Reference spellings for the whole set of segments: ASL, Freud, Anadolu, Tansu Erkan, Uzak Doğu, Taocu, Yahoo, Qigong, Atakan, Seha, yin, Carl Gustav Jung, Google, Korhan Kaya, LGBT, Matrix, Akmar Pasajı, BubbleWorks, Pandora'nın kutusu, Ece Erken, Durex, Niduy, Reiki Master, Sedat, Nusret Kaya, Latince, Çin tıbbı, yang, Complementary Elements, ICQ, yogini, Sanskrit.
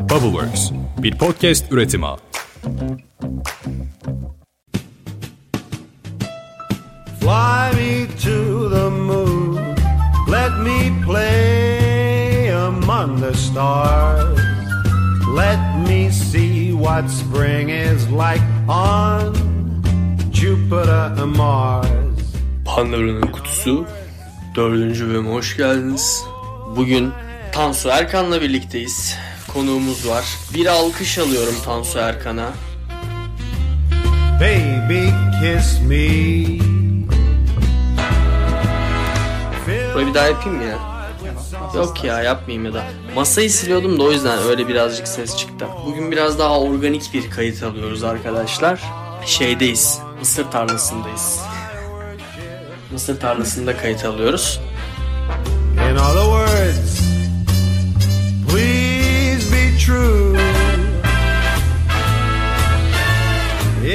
BubbleWorks, bir podcast üretimi. Fly me to the moon, let me play among the stars, let me see what spring is like on Jupiter and Mars. Pandora'nın kutusu, 4. bölüme hoş geldiniz. Bugün Tansu Erkan'la birlikteyiz. Konuğumuz var. Bir alkış alıyorum Tansu Erkan'a. Baby kiss me. Burayı bir daha yapayım mı ya? Yok ya, yapmayayım ya da. Masayı siliyordum da o yüzden öyle birazcık ses çıktı. Bugün biraz daha organik bir kayıt alıyoruz arkadaşlar. Şeydeyiz. Mısır tarlasındayız. Mısır tarlasında kayıt alıyoruz. In other words, please be true.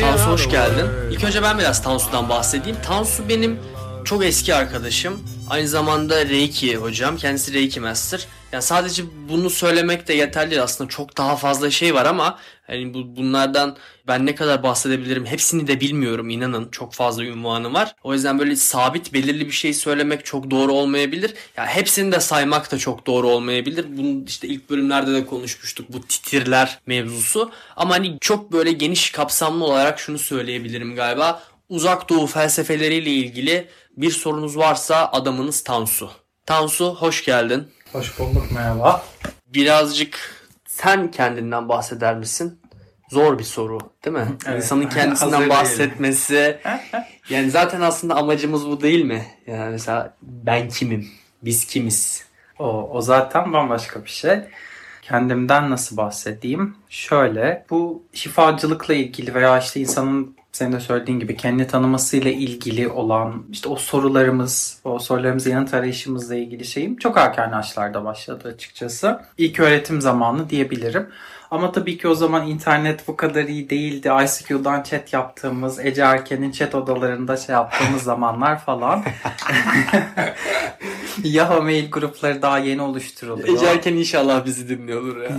Tansu hoş geldin. İlk önce ben biraz Tansu'dan bahsedeyim. Tansu benim çok eski arkadaşım. Aynı zamanda Reiki hocam. Kendisi Reiki Master. Yani sadece bunu söylemek de yeterli değil. Aslında çok daha fazla şey var ama yani bunlardan ben ne kadar bahsedebilirim hepsini de bilmiyorum, inanın. Çok fazla unvanı var. O yüzden böyle sabit belirli bir şey söylemek çok doğru olmayabilir. Yani hepsini de saymak da çok doğru olmayabilir. Bunu işte ilk bölümlerde de konuşmuştuk, bu titirler mevzusu. Ama hani çok böyle geniş kapsamlı olarak şunu söyleyebilirim galiba. Uzak Doğu felsefeleriyle ilgili bir sorunuz varsa adamınız Tansu. Tansu hoş geldin. Hoş bulduk, merhaba. Birazcık sen kendinden bahseder misin? Zor bir soru değil mi? Evet. İnsanın kendisinden bahsetmesi. Yani zaten aslında amacımız bu değil mi? Yani mesela ben kimim? Biz kimiz? O zaten bambaşka bir şey. Kendimden nasıl bahsedeyim? Şöyle, bu şifacılıkla ilgili veya işte insanın senin de söylediğin gibi kendi tanımasıyla ilgili olan işte o sorularımıza yanıt arayışımızla ilgili şeyim çok erken yaşlarda başladı açıkçası. İlk öğretim zamanı diyebilirim. Ama tabii ki o zaman internet bu kadar iyi değildi. ICQ'dan chat yaptığımız, Ece Erken'in chat odalarında şey yaptığımız zamanlar falan. Yahoo mail grupları daha yeni oluşturuluyor. Ece Erken inşallah bizi dinliyordur ya.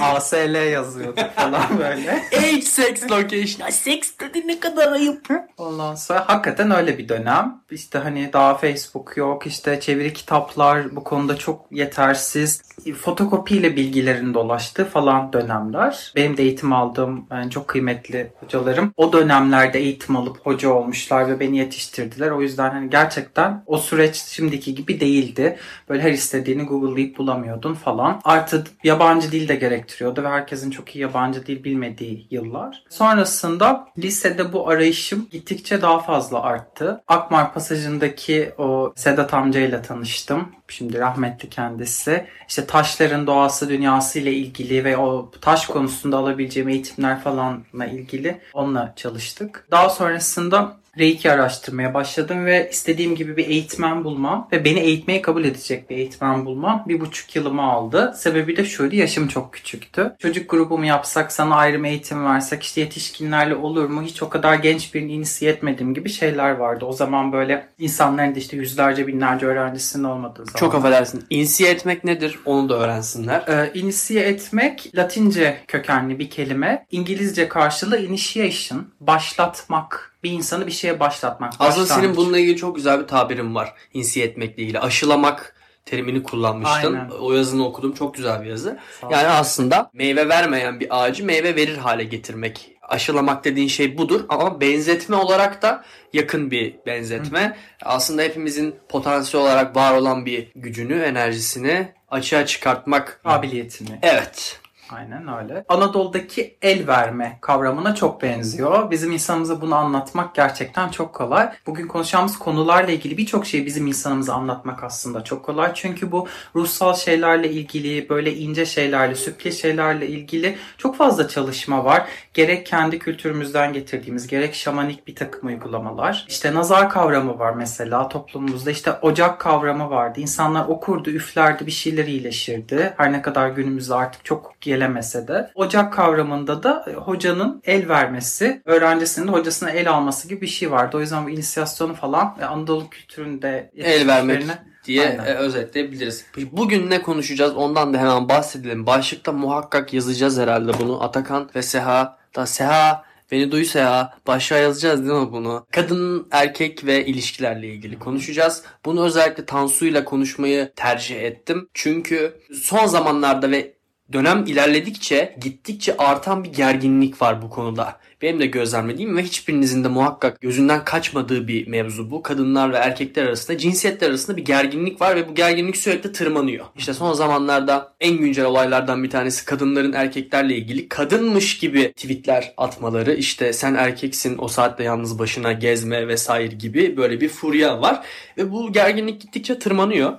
ASL yazıyorduk falan böyle. Age, sex, location. Sex dedi, ne kadar ayıp. Ondan sonra hakikaten öyle bir dönem. İşte hani daha Facebook yok. İşte çeviri kitaplar bu konuda çok yetersiz. Fotokopiyle bilgilerin dolaştığı falan dönemler. Benim de eğitim aldığım yani çok kıymetli hocalarım o dönemlerde eğitim alıp hoca olmuşlar ve beni yetiştirdiler. O yüzden hani gerçekten o süreç şimdiki gibi değildi. Böyle her istediğini Google'layıp bulamıyordun falan. Artık yabancı dil de gerektiriyordu ve herkesin çok iyi yabancı dil bilmediği yıllar. Sonrasında lisede bu arayışım gittikçe daha fazla arttı. Akmar Pasajı'ndaki o Sedat amcayla tanıştım. Şimdi rahmetli kendisi. İşte taşların doğası, dünyası ile ilgili ve o taş konusunda alabileceğim eğitimler falanla ilgili onunla çalıştık. Daha sonrasında Reiki araştırmaya başladım ve istediğim gibi bir eğitmen bulmam ve beni eğitmeye kabul edecek bir eğitmen bulmam 1,5 yılımı aldı. Sebebi de şuydu, yaşım çok küçüktü. Çocuk grubumu yapsak, sana ayrım eğitim versek, işte yetişkinlerle olur mu, hiç o kadar genç birini inisiye etmediğim gibi şeyler vardı. O zaman böyle insanların da işte yüzlerce binlerce öğrencisinin olmadığı zaman. Çok affedersin. İnisiye etmek nedir? Onu da öğrensinler. İnisiye etmek Latince kökenli bir kelime. İngilizce karşılığı initiation, başlatmak. Bir insanı bir şeye başlatmak. Aslında senin bununla ilgili çok güzel bir tabirin var. İnsiye etmekle ilgili. Aşılamak terimini kullanmıştın. Aynen. O yazını okudum. Çok güzel bir yazı. Yani aslında meyve vermeyen bir ağacı meyve verir hale getirmek. Aşılamak dediğin şey budur ama benzetme olarak da yakın bir benzetme. Hı. Aslında hepimizin potansiyel olarak var olan bir gücünü, enerjisini açığa çıkartmak. Kabiliyetini. Evet. Aynen öyle. Anadolu'daki el verme kavramına çok benziyor. Bizim insanımıza bunu anlatmak gerçekten çok kolay. Bugün konuşacağımız konularla ilgili birçok şeyi bizim insanımıza anlatmak aslında çok kolay. Çünkü bu ruhsal şeylerle ilgili, böyle ince şeylerle, süpli şeylerle ilgili çok fazla çalışma var. Gerek kendi kültürümüzden getirdiğimiz, gerek şamanik bir takım uygulamalar. İşte nazar kavramı var mesela toplumumuzda. İşte ocak kavramı vardı. İnsanlar okurdu, üflerdi, bir şeyler iyileşirdi. Her ne kadar günümüzde artık çok gelemese de. Ocak kavramında da hocanın el vermesi, öğrencisinin de hocasına el alması gibi bir şey vardı. O yüzden bu inisiyasyonu falan Anadolu kültüründe el vermek diye özetleyebiliriz. Bugün ne konuşacağız ondan da hemen bahsedelim. Başlıkta muhakkak yazacağız herhalde bunu. Atakan ve Seha. Da Seha ve Niduy Seha. Başlığa yazacağız değil mi bunu? Kadın, erkek ve ilişkilerle ilgili konuşacağız. Bunu özellikle Tansu'yla konuşmayı tercih ettim. Çünkü son zamanlarda ve dönem ilerledikçe gittikçe artan bir gerginlik var bu konuda. Benim de gözlemlediğim ve hiçbirinizin de muhakkak gözünden kaçmadığı bir mevzu bu. Kadınlar ve erkekler arasında, cinsiyetler arasında bir gerginlik var ve bu gerginlik sürekli tırmanıyor. İşte son zamanlarda en güncel olaylardan bir tanesi kadınların erkeklerle ilgili kadınmış gibi tweetler atmaları. İşte sen erkeksin, o saatte yalnız başına gezme vesaire gibi böyle bir furya var. Ve bu gerginlik gittikçe tırmanıyor.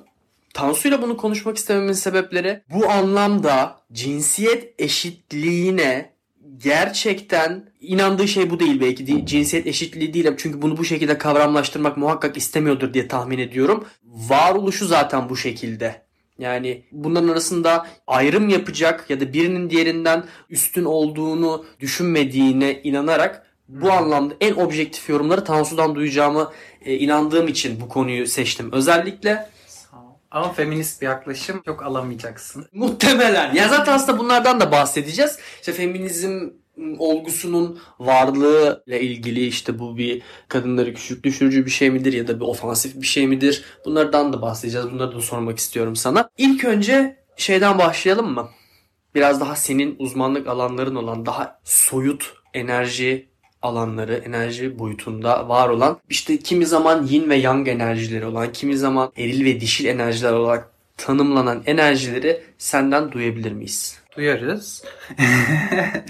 Tansu'yla bunu konuşmak istememin sebepleri bu anlamda cinsiyet eşitliğine gerçekten inandığı şey bu değil belki de, cinsiyet eşitliği değil çünkü bunu bu şekilde kavramlaştırmak muhakkak istemiyordur diye tahmin ediyorum. Varoluşu zaten bu şekilde. Yani bunların arasında ayrım yapacak ya da birinin diğerinden üstün olduğunu düşünmediğine inanarak bu anlamda en objektif yorumları Tansu'dan duyacağımı inandığım için bu konuyu seçtim. Özellikle ama feminist bir yaklaşım çok alamayacaksın. Muhtemelen. Ya zaten aslında bunlardan da bahsedeceğiz. İşte feminizm olgusunun varlığıyla ilgili işte bu bir kadınları küçük düşürücü bir şey midir ya da bir ofansif bir şey midir? Bunlardan da bahsedeceğiz. Bunları da sormak istiyorum sana. İlk önce şeyden başlayalım mı? Biraz daha senin uzmanlık alanların olan daha soyut enerji alanları, enerji boyutunda var olan, işte kimi zaman yin ve yang enerjileri olan, kimi zaman eril ve dişil enerjiler olarak tanımlanan enerjileri senden duyabilir miyiz? Duyarız.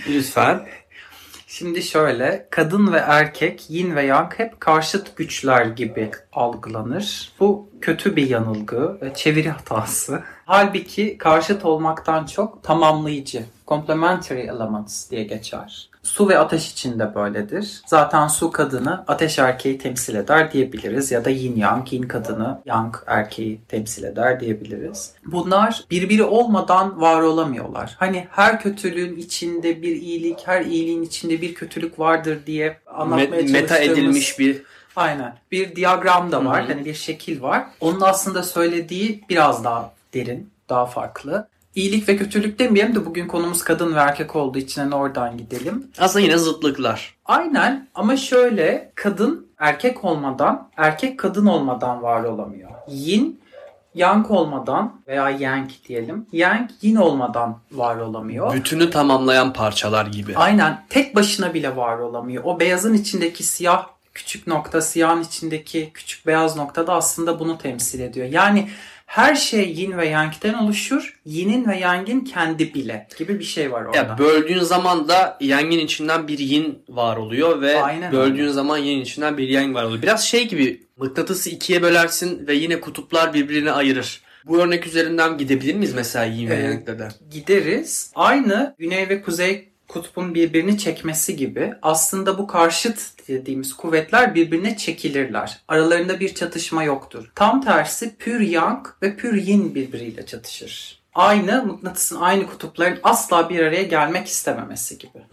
Lütfen. Şimdi şöyle, kadın ve erkek, yin ve yang hep karşıt güçler gibi algılanır. Bu kötü bir yanılgı, çeviri hatası. Halbuki karşıt olmaktan çok tamamlayıcı, Complementary Elements diye geçer. Su ve ateş için de böyledir. Zaten su kadını, ateş erkeği temsil eder diyebiliriz. Ya da yin yang, yin kadını, yang erkeği temsil eder diyebiliriz. Bunlar birbiri olmadan var olamıyorlar. Hani her kötülüğün içinde bir iyilik, her iyiliğin içinde bir kötülük vardır diye anlatmaya çalıştığımız... Meta edilmiş bir... Aynen. Bir diyagram da var. Hani bir şekil var. Onun aslında söylediği biraz daha derin, daha farklı. İyilik ve kötülük demeyelim de bugün konumuz kadın ve erkek olduğu için hani oradan gidelim. Aslında yine zıtlıklar. Aynen ama şöyle, kadın erkek olmadan, erkek kadın olmadan var olamıyor. Yin, yang olmadan veya yang diyelim. Yang, yin olmadan var olamıyor. Bütünü tamamlayan parçalar gibi. Aynen, tek başına bile var olamıyor. O beyazın içindeki siyah küçük nokta, siyahın içindeki küçük beyaz nokta da aslında bunu temsil ediyor. Yani... Her şey yin ve yang'den oluşur. Yin'in ve yang'in kendi bile gibi bir şey var orada. Ya böldüğün zaman da yang'in içinden bir yin var oluyor ve aynen böldüğün zaman yin'in içinden bir yang var oluyor. Biraz şey gibi, mıknatısı ikiye bölersin ve yine kutuplar birbirine ayırır. Bu örnek üzerinden gidebilir miyiz mesela yin ve yang'de de? Gideriz. Aynı güney ve kuzey kutbun birbirini çekmesi gibi aslında bu karşıt dediğimiz kuvvetler birbirine çekilirler. Aralarında bir çatışma yoktur. Tam tersi pür yang ve pür yin birbiriyle çatışır. Aynı mıknatısın, aynı kutupların asla bir araya gelmek istememesi gibi.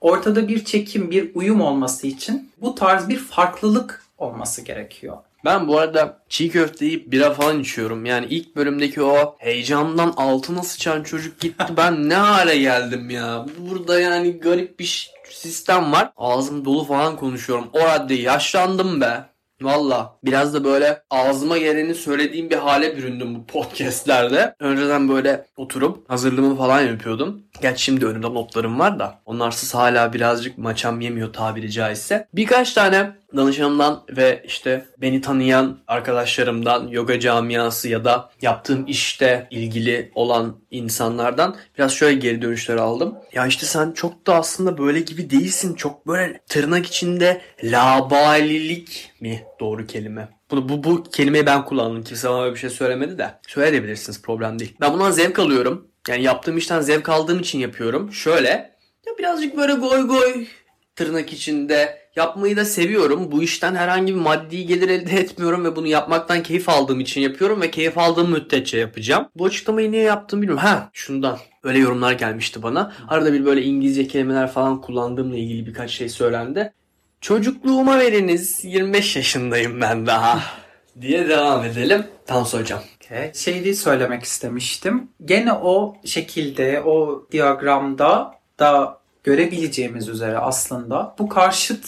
Ortada bir çekim, bir uyum olması için bu tarz bir farklılık olması gerekiyor. Ben bu arada çiğ köfte yiyip bira falan içiyorum. Yani ilk bölümdeki o heyecandan altına sıçan çocuk gitti. Ben ne hale geldim ya. Burada yani garip bir sistem var. Ağzım dolu falan konuşuyorum. O halde yaşlandım be. Valla biraz da böyle ağzıma geleni söylediğim bir hale büründüm bu podcastlerde. Önceden böyle oturup hazırlığımı falan yapıyordum. Gerçi şimdi önümde notlarım var da onlarsız hala birazcık maçam yemiyor tabiri caizse. Birkaç tane danışanımdan ve işte beni tanıyan arkadaşlarımdan, yoga camiası ya da yaptığım işte ilgili olan insanlardan biraz şöyle geri dönüşler aldım. Ya işte sen çok da aslında böyle gibi değilsin. Çok böyle tırnak içinde labalilik mi doğru kelime? Bu kelimeyi ben kullandım. Kimse bana böyle bir şey söylemedi de. Söyleyebilirsiniz, problem değil. Ben bundan zevk alıyorum. Yani yaptığım işten zevk aldığım için yapıyorum. Şöyle ya birazcık böyle goy goy tırnak içinde yapmayı da seviyorum. Bu işten herhangi bir maddi gelir elde etmiyorum ve bunu yapmaktan keyif aldığım için yapıyorum ve keyif aldığım müddetçe yapacağım. Bu açıklamayı niye yaptım bilmiyorum. Şundan. Öyle yorumlar gelmişti bana. Arada bir böyle İngilizce kelimeler falan kullandığımla ilgili birkaç şey söylendi. Çocukluğuma veriniz. 25 yaşındayım ben daha. diye devam edelim Tansu Hocam. Okay. Şeyi söylemek istemiştim. Gene o şekilde, o diyagramda da görebileceğimiz üzere aslında bu karşıt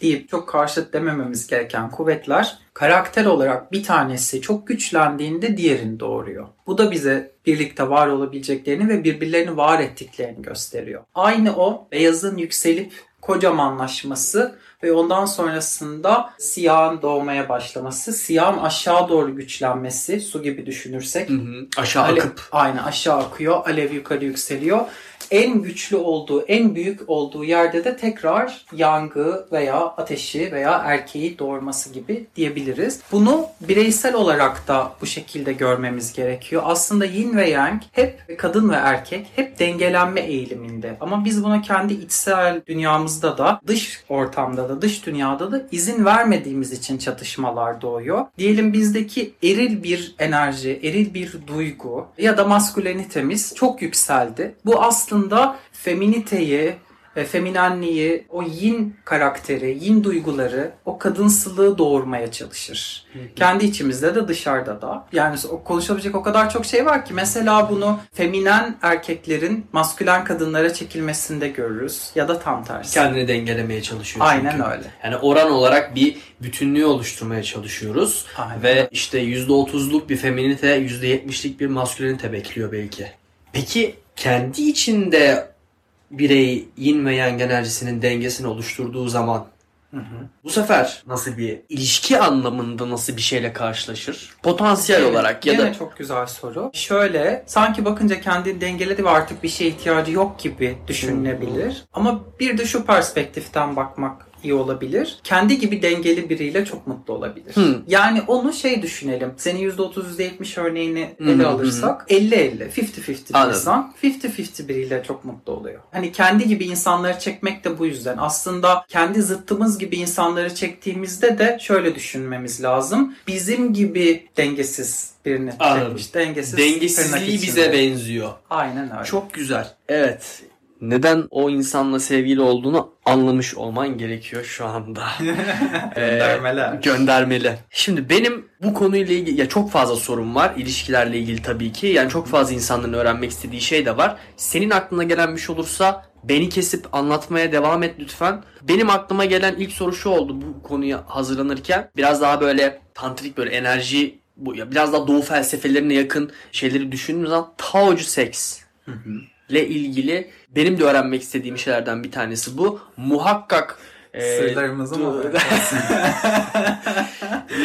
deyip çok karşıt demememiz gereken kuvvetler karakter olarak bir tanesi çok güçlendiğinde diğerini doğuruyor. Bu da bize birlikte var olabileceklerini ve birbirlerini var ettiklerini gösteriyor. Aynı o beyazın yükselip kocamanlaşması ve ondan sonrasında siyahın doğmaya başlaması, siyahın aşağı doğru güçlenmesi, su gibi düşünürsek. Hı hı, aşağı akıp. Aynen, aşağı akıyor, alev yukarı yükseliyor. En güçlü olduğu, en büyük olduğu yerde de tekrar yangı veya ateşi veya erkeği doğurması gibi diyebiliriz. Bunu bireysel olarak da bu şekilde görmemiz gerekiyor. Aslında yin ve yang hep kadın ve erkek, hep dengelenme eğiliminde. Ama biz buna kendi içsel dünyamızda da, dış ortamda da, dış dünyada da izin vermediğimiz için çatışmalar doğuyor. Diyelim bizdeki eril bir enerji, eril bir duygu ya da maskülenitemiz çok yükseldi. Bu aslında feminiteyi, feminenliği, o yin karakteri, yin duyguları, o kadınsılığı doğurmaya çalışır. Hı hı. Kendi içimizde de dışarıda da. Yani konuşabilecek o kadar çok şey var ki. Mesela bunu feminen erkeklerin maskülen kadınlara çekilmesinde görürüz. Ya da tam tersi. Kendini dengelemeye çalışıyor çünkü. Aynen öyle. Yani oran olarak bir bütünlüğü oluşturmaya çalışıyoruz. Aynen. Ve işte %30'luk bir feminite, %70'lik bir maskülenite bekliyor belki. Peki kendi içinde birey yin ve yang enerjisinin dengesini oluşturduğu zaman, hı hı, bu sefer nasıl bir ilişki anlamında nasıl bir şeyle karşılaşır? Potansiyel olarak ya da... Çok güzel soru. Şöyle, sanki bakınca kendini dengeledi ve artık bir şeye ihtiyacı yok gibi düşünülebilir. Hı. Ama bir de şu perspektiften bakmak iyi olabilir. Kendi gibi dengeli biriyle çok mutlu olabilir. Hı. Yani onu düşünelim. Senin %30, %70 örneğini ele alırsak 50-50, 50-50 bir insan 50-50 biriyle çok mutlu oluyor. Hani kendi gibi insanları çekmek de bu yüzden. Aslında kendi zıttımız gibi insanları çektiğimizde de şöyle düşünmemiz lazım. Bizim gibi dengesiz birini çekmiş. Dengesizliği bize benziyor. Aynen öyle. Çok güzel. Evet. Neden o insanla sevgili olduğunu anlamış olman gerekiyor şu anda. Göndermeli. Şimdi benim bu konuyla ilgili çok fazla sorum var. İlişkilerle ilgili tabii ki. Yani çok fazla insanların öğrenmek istediği şey de var. Senin aklına gelen bir şey olursa beni kesip anlatmaya devam et lütfen. Benim aklıma gelen ilk soru şu oldu bu konuya hazırlanırken. Biraz daha böyle tantrik, böyle enerji, biraz daha doğu felsefelerine yakın şeyleri düşündüğüm zaman Taocu seks. Hı hı. ile ilgili benim de öğrenmek istediğim şeylerden bir tanesi bu. Muhakkak sırlarımızı mı öğreneceksin?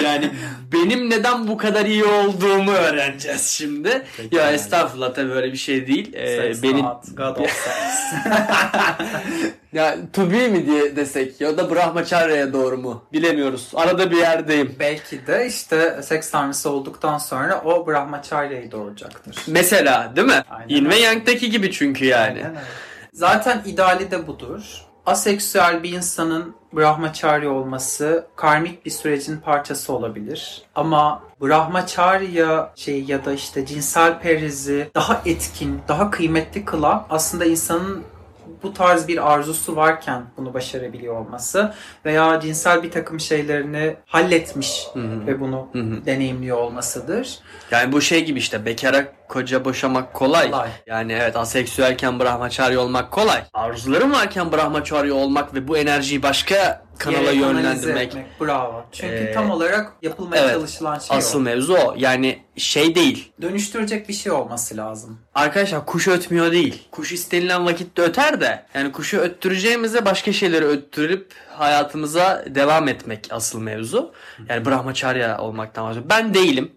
Yani benim neden bu kadar iyi olduğumu öğreneceğiz şimdi. Peki, ya yani. Estağfurullah, tabii öyle bir şey değil. Benim God of sex. Ya to be mi diye desek ya da Brahmacharya'ya doğru mu? Bilemiyoruz. Arada bir yerdeyim. Belki de seks tanrısı olduktan sonra o Brahmacharya'yı doğuracaktır. Mesela, değil mi? Aynen. Yin ve Yang'daki gibi çünkü yani. Aynen. Zaten ideali de budur. Aseksüel bir insanın Brahmacharya olması karmik bir sürecin parçası olabilir. Ama Brahmacharya ya da cinsel perizi daha etkin, daha kıymetli kılan aslında insanın bu tarz bir arzusu varken bunu başarabiliyor olması veya cinsel bir takım şeylerini halletmiş, hı-hı, ve bunu, hı-hı, deneyimliyor olmasıdır. Yani bu gibi bekara koca boşamak kolay. Yani evet, aseksüelken Brahmacharya olmak kolay. Arzularım varken Brahmacharya olmak ve bu enerjiyi başka kanala yönlendirmek. Bravo. Çünkü tam olarak yapılmaya çalışılan şey asıl o. Mevzu o. Yani değil. Dönüştürecek bir şey olması lazım. Arkadaşlar, kuş ötmüyor değil. Kuş istenilen vakitte öter de. Yani kuşu öttüreceğimize başka şeyleri öttürüp hayatımıza devam etmek asıl mevzu. Yani Brahmacharya olmaktan bahsediyorum. Ben değilim.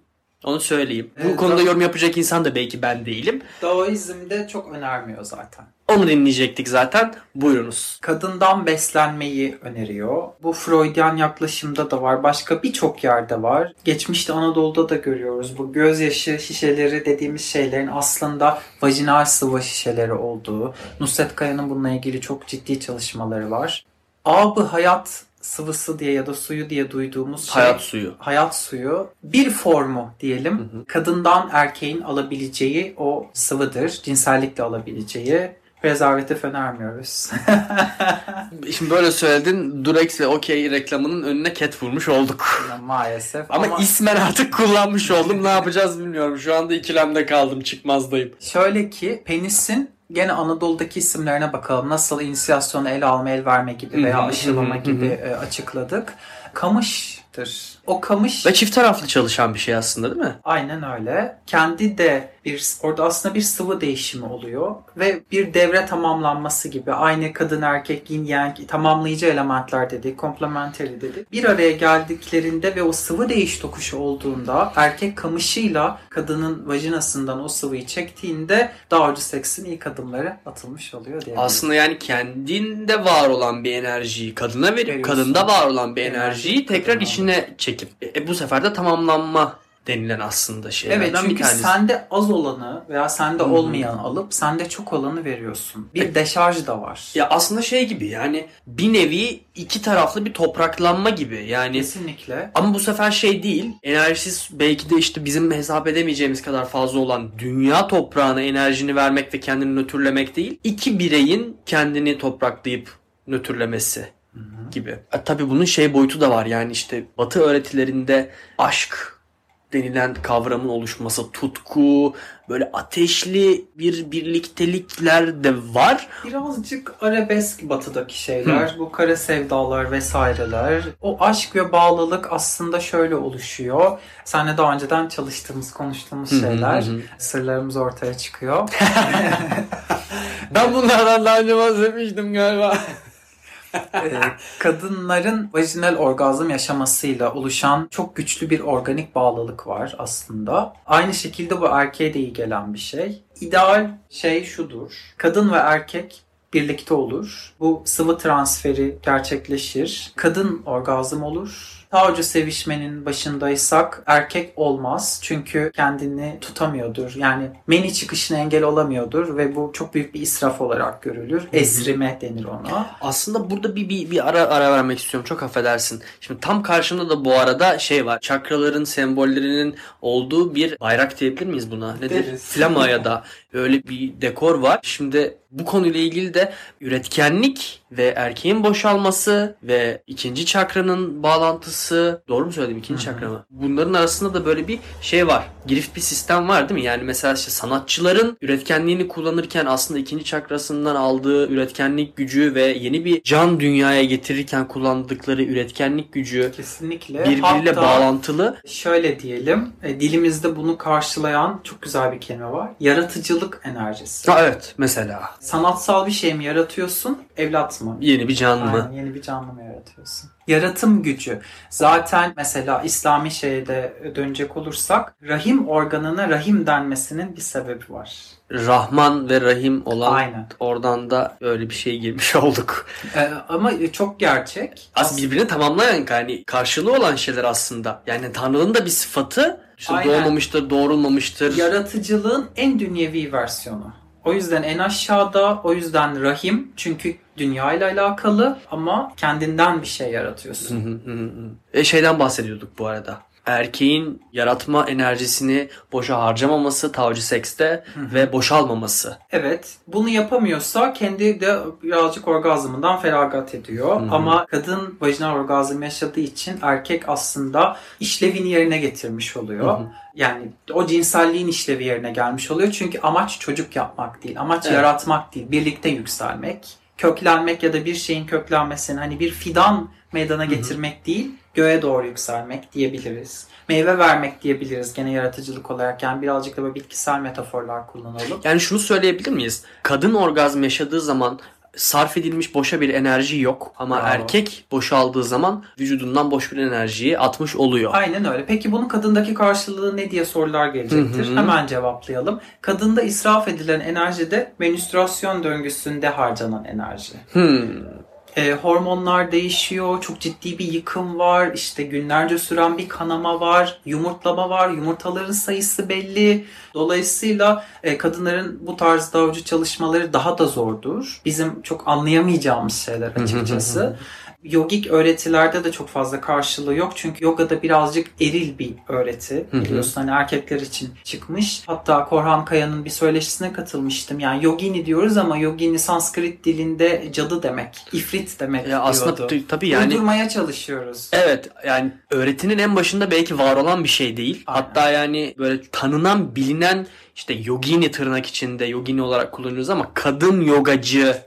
Onu söyleyeyim. Bu konuda yorum yapacak insan da belki ben değilim. Daoizm'de çok önermiyor zaten. Onu dinleyecektik zaten. Buyurunuz. Kadından beslenmeyi öneriyor. Bu Freudian yaklaşımda da var. Başka birçok yerde var. Geçmişte Anadolu'da da görüyoruz. Bu gözyaşı şişeleri dediğimiz şeylerin aslında vajinal sıvı şişeleri olduğu. Nusret Kaya'nın bununla ilgili çok ciddi çalışmaları var. Ab-ı hayat sıvısı diye ya da suyu diye duyduğumuz hayat suyu bir formu diyelim, hı hı, kadından erkeğin alabileceği o sıvıdır, cinsellikle alabileceği Rezaleti önermiyoruz. Şimdi böyle söyledin, Durex ve Okey reklamının önüne ket vurmuş olduk. Maalesef. Ama ismen artık kullanmış oldum. Ne yapacağız bilmiyorum. Şu anda ikilemde kaldım. Çıkmazdayım. Şöyle ki penisin gene Anadolu'daki isimlerine bakalım. Nasıl inisiyasyonu ele alma, el verme gibi veya aşılama gibi açıkladık. Kamıştır. O kamış... Ve çift taraflı çalışan bir şey aslında, değil mi? Aynen öyle. Kendi de orada aslında bir sıvı değişimi oluyor. Ve bir devre tamamlanması gibi. Aynı kadın, erkek, yin, yang, tamamlayıcı elementler dedik, complementary dedik. Bir araya geldiklerinde ve o sıvı değiş tokuşu olduğunda erkek kamışıyla kadının vajinasından o sıvıyı çektiğinde daha önce seksin ilk adımları atılmış oluyor diye. Aslında yani kendinde var olan bir enerjiyi kadına verip veriyorsun. Kadında var olan bir enerjiyi tekrar içine çekip bu sefer de tamamlanma denilen aslında şey. Evet, çünkü sende az olanı veya sende olmayanı alıp sende çok olanı veriyorsun. Bir deşarj da var. Ya aslında şey gibi, yani bir nevi iki taraflı bir topraklanma gibi. Yani kesinlikle. Ama bu sefer şey değil. Enerjisiz, belki de işte bizim hesap edemeyeceğimiz kadar fazla olan dünya toprağına enerjini vermek ve kendini nötrlemek değil. İki bireyin kendini topraklayıp nötrlemesi gibi. Tabii bunun şey boyutu da var. Yani işte Batı öğretilerinde aşk denilen kavramın oluşması, tutku, böyle ateşli bir birliktelikler de var. Birazcık arabesk batıdaki şeyler, bu kara sevdalar vesaireler. O aşk ve bağlılık aslında şöyle oluşuyor. Seninle daha önceden konuştuğumuz şeyler, sırlarımız ortaya çıkıyor. Ben bunlardan daha önce bahsetmiştim galiba. Kadınların vajinal orgazm yaşamasıyla oluşan çok güçlü bir organik bağlılık var aslında. Aynı şekilde bu erkeğe de iyi gelen bir şey. İdeal şey şudur. Kadın ve erkek birlikte olur. Bu sıvı transferi gerçekleşir. Kadın orgazm olur. Taocu sevişmenin başındaysak erkek olmaz. Çünkü kendini tutamıyordur. Yani meni çıkışına engel olamıyordur ve bu çok büyük bir israf olarak görülür. Ezrime denir ona. Aslında burada bir ara vermek istiyorum. Çok affedersin. Şimdi tam karşımda da bu arada şey var. Çakraların, sembollerinin olduğu bir bayrak diyebilir miyiz buna? Ne deriz? Flama ya da öyle bir dekor var. Şimdi bu konuyla ilgili de üretkenlik ve erkeğin boşalması ve ikinci çakranın bağlantısı, doğru mu söyledim, ikinci çakra mı? Bunların arasında da böyle bir şey var. Girift bir sistem var değil mi? Yani mesela işte sanatçıların üretkenliğini kullanırken aslında ikinci çakrasından aldığı üretkenlik gücü ve yeni bir can dünyaya getirirken kullandıkları üretkenlik gücü kesinlikle birbiriyle bağlantılı. Şöyle diyelim, dilimizde bunu karşılayan çok güzel bir kelime var. Yaratıcılık enerjisi. Ha, evet mesela. Sanatsal bir şey mi yaratıyorsun? Evlat mı? Yeni bir canlı mı? Yani yeni bir canlı mı yaratıyorsun? Yaratım gücü. Zaten mesela İslami şeye de dönecek olursak rahim organına rahim denmesinin bir sebebi var. Rahman ve Rahim olan. Aynen. Oradan da öyle bir şey girmiş olduk. Ama çok gerçek. Aslında birbirini tamamlayan, yani karşılığı olan şeyler aslında. Yani Tanrı'nın da bir sıfatı. İşte doğmamıştır, doğrulmamıştır. Yaratıcılığın en dünyevi versiyonu. O yüzden en aşağıda, o yüzden rahim. Çünkü dünyayla alakalı ama kendinden bir şey yaratıyorsun. Şeyden bahsediyorduk bu arada. Erkeğin yaratma enerjisini boşa harcamaması, Taocu sekste ve boşalmaması. Evet. Bunu yapamıyorsa kendi de birazcık orgazmından feragat ediyor. Ama kadın vajinal orgazm yaşadığı için erkek aslında işlevini yerine getirmiş oluyor. Yani o cinselliğin işlevi yerine gelmiş oluyor. Çünkü amaç çocuk yapmak değil. Amaç yaratmak değil. Birlikte yükselmek. Köklenmek ya da bir şeyin köklenmesini, hani bir fidan meydana getirmek değil, göğe doğru yükselmek diyebiliriz. Meyve vermek diyebiliriz gene yaratıcılık olarak. Yani birazcık da böyle bitkisel metaforlar kullanalım. Yani şunu söyleyebilir miyiz? Kadın orgazm yaşadığı zaman sarf edilmiş boşa bir enerji yok. Ama erkek boşaldığı zaman vücudundan boş bir enerjiyi atmış oluyor. Aynen öyle. Peki bunun kadındaki karşılığı ne diye sorular gelecektir. Hemen cevaplayalım. Kadında israf edilen enerji de menstruasyon döngüsünde harcanan enerji. Hormonlar değişiyor, çok ciddi bir yıkım var, işte günlerce süren bir kanama var, yumurtlama var, yumurtaların sayısı belli. Dolayısıyla kadınların bu tarz davranış çalışmaları daha da zordur. Bizim çok anlayamayacağımız şeyler açıkçası. yogik öğretilerde de çok fazla karşılığı yok. Çünkü yogada birazcık eril bir öğreti. Biliyorsun hani erkekler için çıkmış. Hatta Korhan Kaya'nın bir söyleşisine katılmıştım. Yani yogini diyoruz ama yogini Sanskrit dilinde cadı demek. İfrit demek diyordu. Aslında tabii yani. Uydurmaya çalışıyoruz. Evet yani öğretinin en başında belki var olan bir şey değil. Aynen. Hatta yani böyle tanınan, bilinen işte yogini tırnak içinde yogini olarak kullanıyoruz ama kadın yogacı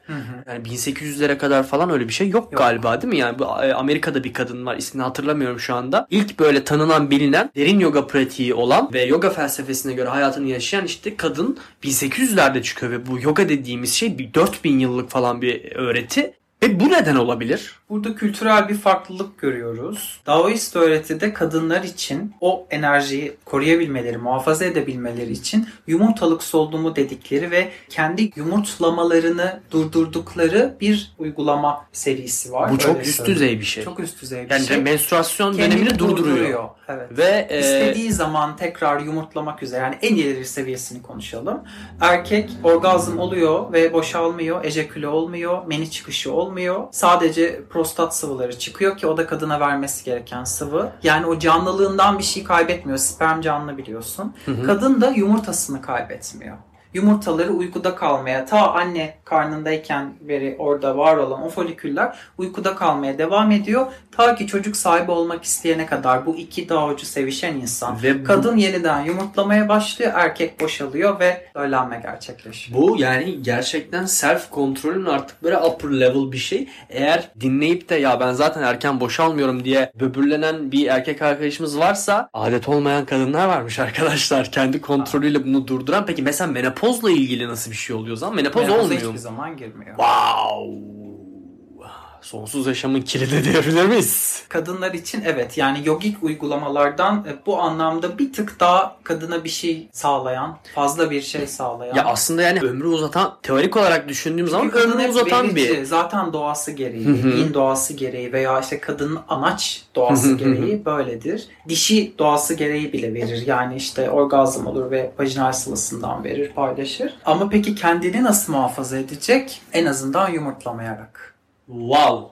yani 1800'lere kadar falan öyle bir şey yok. Galiba değil mi? Yani Amerika'da bir kadın var, ismini hatırlamıyorum şu anda. İlk böyle tanınan, bilinen, derin yoga pratiği olan ve yoga felsefesine göre hayatını yaşayan işte kadın 1800'lerde çıkıyor ve bu yoga dediğimiz şey bir 4000 yıllık falan bir öğreti. Ve bu neden olabilir? Burada kültürel bir farklılık görüyoruz. Taoist öğretide kadınlar için o enerjiyi koruyabilmeleri, muhafaza edebilmeleri için yumurtalık soldumu dedikleri ve kendi yumurtlamalarını durdurdukları bir uygulama serisi var. Bu çok üst düzey bir şey. Çok üst düzey bir şey. Yani menstruasyon dönemini durduruyor. Evet. Ve istediği zaman tekrar yumurtlamak üzere. Yani en ileri seviyesini konuşalım. Erkek orgazm oluyor ve boşalmıyor, ejaküle olmuyor, meni çıkışı olmuyor. Sadece prostat sıvıları çıkıyor ki o da kadına vermesi gereken sıvı. Yani o canlılığından bir şey kaybetmiyor. Sperm canlı biliyorsun. Kadın da yumurtasını kaybetmiyor. Yumurtaları uykuda kalmaya, ta anne karnındayken beri orada var olan o foliküller uykuda kalmaya devam ediyor. Ta ki çocuk sahibi olmak isteyene kadar bu iki Taocu sevişen insan. Ve kadın yeniden yumurtlamaya başlıyor, erkek boşalıyor ve öğlenme gerçekleşiyor. Bu yani gerçekten self kontrolün artık böyle upper level bir şey. Eğer dinleyip de ya ben zaten erken boşalmıyorum diye böbürlenen bir erkek arkadaşımız varsa, adet olmayan kadınlar varmış arkadaşlar. Kendi kontrolüyle bunu durduran. Peki mesela menopozla ilgili nasıl bir şey oluyor o zaman? Menopoz olmuyor. Hiçbir zaman girmiyor. Wow. Sonsuz yaşamın kilidi diyebilir miyiz? Kadınlar için evet. Yani yogik uygulamalardan bu anlamda bir tık daha kadına bir şey sağlayan, fazla bir şey sağlayan. Ya aslında yani ömrü uzatan, teorik olarak düşündüğüm zaman ömrü uzatan bir. Zaten doğası gereği, yin doğası gereği veya işte kadının anaç doğası gereği böyledir. Dişi doğası gereği bile verir. Yani işte orgazm olur ve vajinal sıvısından verir, paylaşır. Ama peki kendini nasıl muhafaza edecek? En azından yumurtlamayarak. Wow.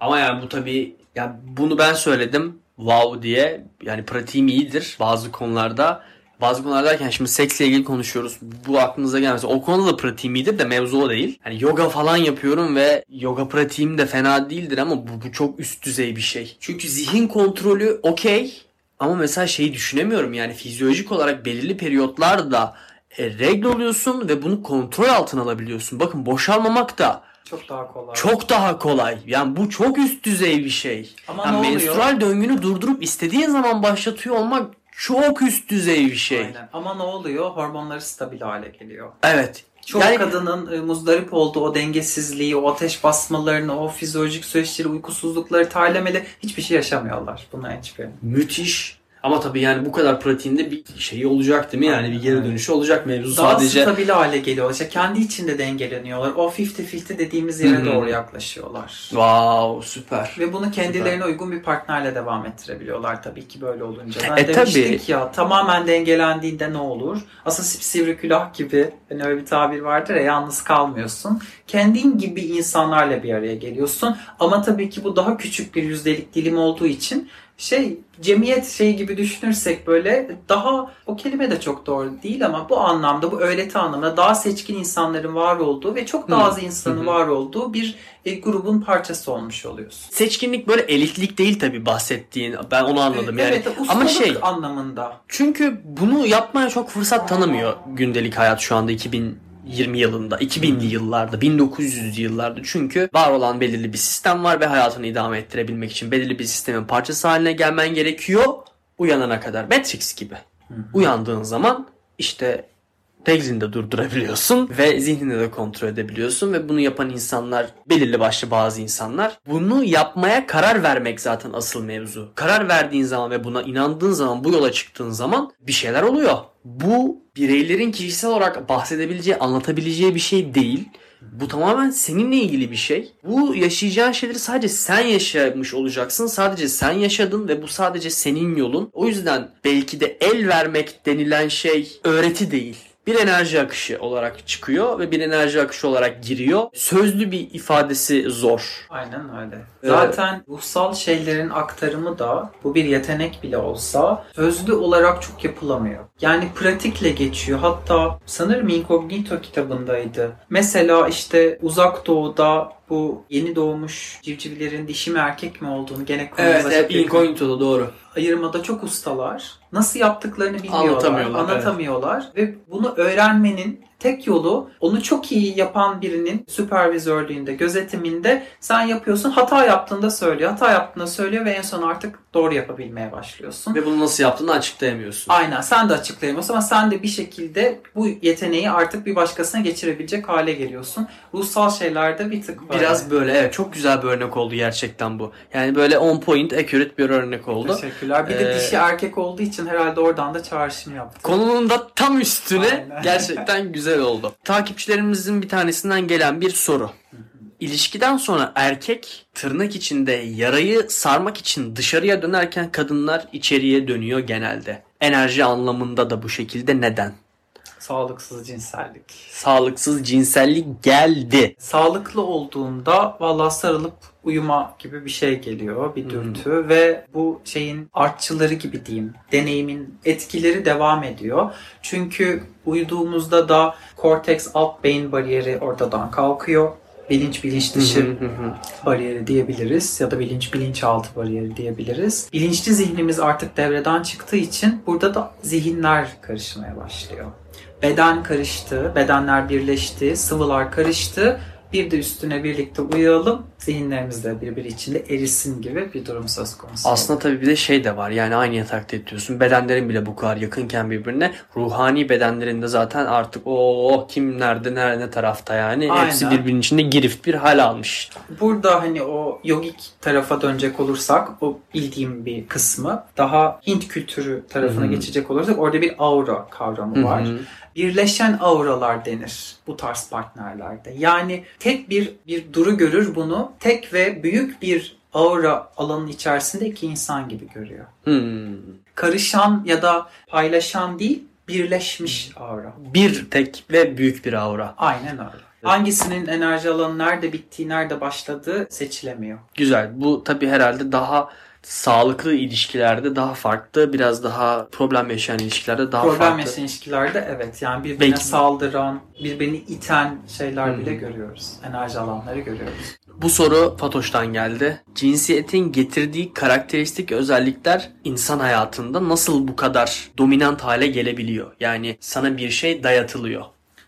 Ama yani bu tabii yani bunu ben söyledim wow diye, yani pratiğim iyidir bazı konularda. Bazı konular derken şimdi seksle ilgili konuşuyoruz. Bu aklınıza gelmesin. O konuda da pratiğim iyidir de mevzu o değil. Yani yoga falan yapıyorum ve yoga pratiğim de fena değildir ama bu çok üst düzey bir şey. Çünkü zihin kontrolü okey ama mesela şeyi düşünemiyorum yani fizyolojik olarak belirli periyotlarda regle oluyorsun ve bunu kontrol altına alabiliyorsun. Bakın boşalmamak da çok daha kolay. Çok daha kolay. Yani bu çok üst düzey bir şey. Ama yani menstrual döngünü durdurup istediğin zaman başlatıyor olmak çok üst düzey bir şey. Aynen. Ama ne oluyor? Hormonları stabil hale geliyor. Evet. Çok yani kadının muzdarip olduğu o dengesizliği, o ateş basmalarını, o fizyolojik süreçleri, uykusuzlukları, terlemeli hiçbir şey yaşamıyorlar. Buna hiçbir. Müthiş. Ama tabii yani bu kadar pratiğinde bir şeyi olacak değil mi? Yani bir geri dönüşü olacak mevzu. Daha sadece stabil hale geliyor. İşte kendi içinde dengeleniyorlar. O 50-50 dediğimiz yere doğru yaklaşıyorlar. Wow, süper. Ve bunu kendilerine uygun bir partnerle devam ettirebiliyorlar tabii ki böyle olunca. Ben demiştik tabii. Ya tamamen dengelendiğinde ne olur? Aslında sivri külah gibi, hani öyle bir tabir vardır ya, yalnız kalmıyorsun. Kendin gibi insanlarla bir araya geliyorsun. Ama tabii ki bu daha küçük bir yüzdelik dilim olduğu için cemiyet şeyi gibi düşünürsek böyle daha, o kelime de çok doğru değil ama bu anlamda, bu öğreti anlamda daha seçkin insanların var olduğu ve çok daha az insanın var olduğu bir grubun parçası olmuş oluyorsun. Seçkinlik böyle elitlik değil tabii bahsettiğin. Ben onu anladım yani. Evet, ama anlamında. Çünkü bunu yapmaya çok fırsat tanımıyor gündelik hayat şu anda 2020 yılında, 2000'li yıllarda, 1900'lü yıllarda. Çünkü var olan belirli bir sistem var ve hayatını idame ettirebilmek için belirli bir sistemin parçası haline gelmen gerekiyor uyanana kadar. Matrix gibi. Uyandığın zaman işte teklinde durdurabiliyorsun ve zihnini de kontrol edebiliyorsun ve bunu yapan insanlar, belirli başlı bazı insanlar, bunu yapmaya karar vermek zaten asıl mevzu. Karar verdiğin zaman ve buna inandığın zaman, bu yola çıktığın zaman bir şeyler oluyor. Bu bireylerin kişisel olarak bahsedebileceği, anlatabileceği bir şey değil. Bu tamamen seninle ilgili bir şey. Bu yaşayacağın şeyleri sadece sen yaşamış olacaksın. Sadece sen yaşadın ve bu sadece senin yolun. O yüzden belki de el vermek denilen şey öğreti değil. bir enerji akışı olarak çıkıyor ve bir enerji akışı olarak giriyor. Sözlü bir ifadesi zor. Aynen öyle. Zaten ruhsal şeylerin aktarımı da, bu bir yetenek bile olsa, sözlü olarak çok yapılamıyor. Yani pratikle geçiyor. Hatta sanırım Incognito kitabındaydı. Mesela işte Uzak Doğu'da bu yeni doğmuş civcivlerin dişi mi erkek mi olduğunu gene konuşacak. Evet, Incognito'da doğru. Ayırmada çok ustalar. Nasıl yaptıklarını bilmiyorlar, anlatamıyorlar. Evet. Ve bunu öğrenmenin tek yolu onu çok iyi yapan birinin süpervizörlüğünde, gözetiminde sen yapıyorsun. Hata yaptığında söylüyor ve en son artık doğru yapabilmeye başlıyorsun. Ve bunu nasıl yaptığını açıklayamıyorsun. Aynen, sen de açıklayamıyorsun ama sen de bir şekilde bu yeteneği artık bir başkasına geçirebilecek hale geliyorsun. Ruhsal şeylerde bir tık var. Biraz böyle, evet, çok güzel bir örnek oldu gerçekten bu. Yani böyle on point accurate bir örnek oldu. Teşekkürler. Bir de dişi erkek olduğu için herhalde oradan da çağrışım yaptı. Konunun da tam üstüne. Aynen. Gerçekten güzel oldu. Takipçilerimizin bir tanesinden gelen bir soru. İlişkiden sonra erkek tırnak içinde yarayı sarmak için dışarıya dönerken kadınlar içeriye dönüyor genelde. Enerji anlamında da bu şekilde, neden? Sağlıksız cinsellik geldi. Sağlıklı olduğunda valla sarılıp uyuma gibi bir şey geliyor, bir dürtü ve bu şeyin artçıları gibi diyeyim. Deneyimin etkileri devam ediyor. Çünkü uyuduğumuzda da korteks alt beyin bariyeri ortadan kalkıyor. Bilinç dışı bariyeri diyebiliriz ya da bilinçaltı bariyeri diyebiliriz. Bilinçli zihnimiz artık devreden çıktığı için burada da zihinler karışmaya başlıyor. Beden karıştı, bedenler birleşti, sıvılar karıştı. Bir de üstüne birlikte uyuyalım, zihinlerimiz de birbiri içinde erisin gibi bir durum söz konusu. Aslında tabii bir de şey de var, yani aynı yatakta yatıyorsun, bedenlerin bile bu kadar yakınken birbirine, ruhani bedenlerinde zaten artık kim nerede, ne tarafta yani. Aynen. Hepsi birbirinin içinde girift bir hal almış. Burada hani o yogik tarafa dönecek olursak, o bildiğim bir kısmı, daha Hint kültürü tarafına geçecek olursak orada bir aura kavramı var. Birleşen auralar denir bu tarz partnerlerde. Yani tek bir duru görür bunu. Tek ve büyük bir aura alanın içerisinde iki insan gibi görüyor. Karışan ya da paylaşan değil, birleşmiş aura. Bir tek ve büyük bir aura. Aynen öyle. Hangisinin enerji alanı nerede bittiği, nerede başladığı seçilemiyor. Güzel. Bu tabii herhalde daha sağlıklı ilişkilerde daha farklı, biraz daha problem yaşayan ilişkilerde daha farklı. Problem yaşayan ilişkilerde evet, yani birbirine saldıran, birbirini iten şeyler bile görüyoruz. Enerji alanları görüyoruz. Bu soru Fatoş'tan geldi. Cinsiyetin getirdiği karakteristik özellikler insan hayatında nasıl bu kadar dominant hale gelebiliyor? Yani sana bir şey dayatılıyor.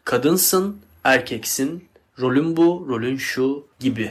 Kadınsın, erkeksin, rolün bu, rolün şu gibi.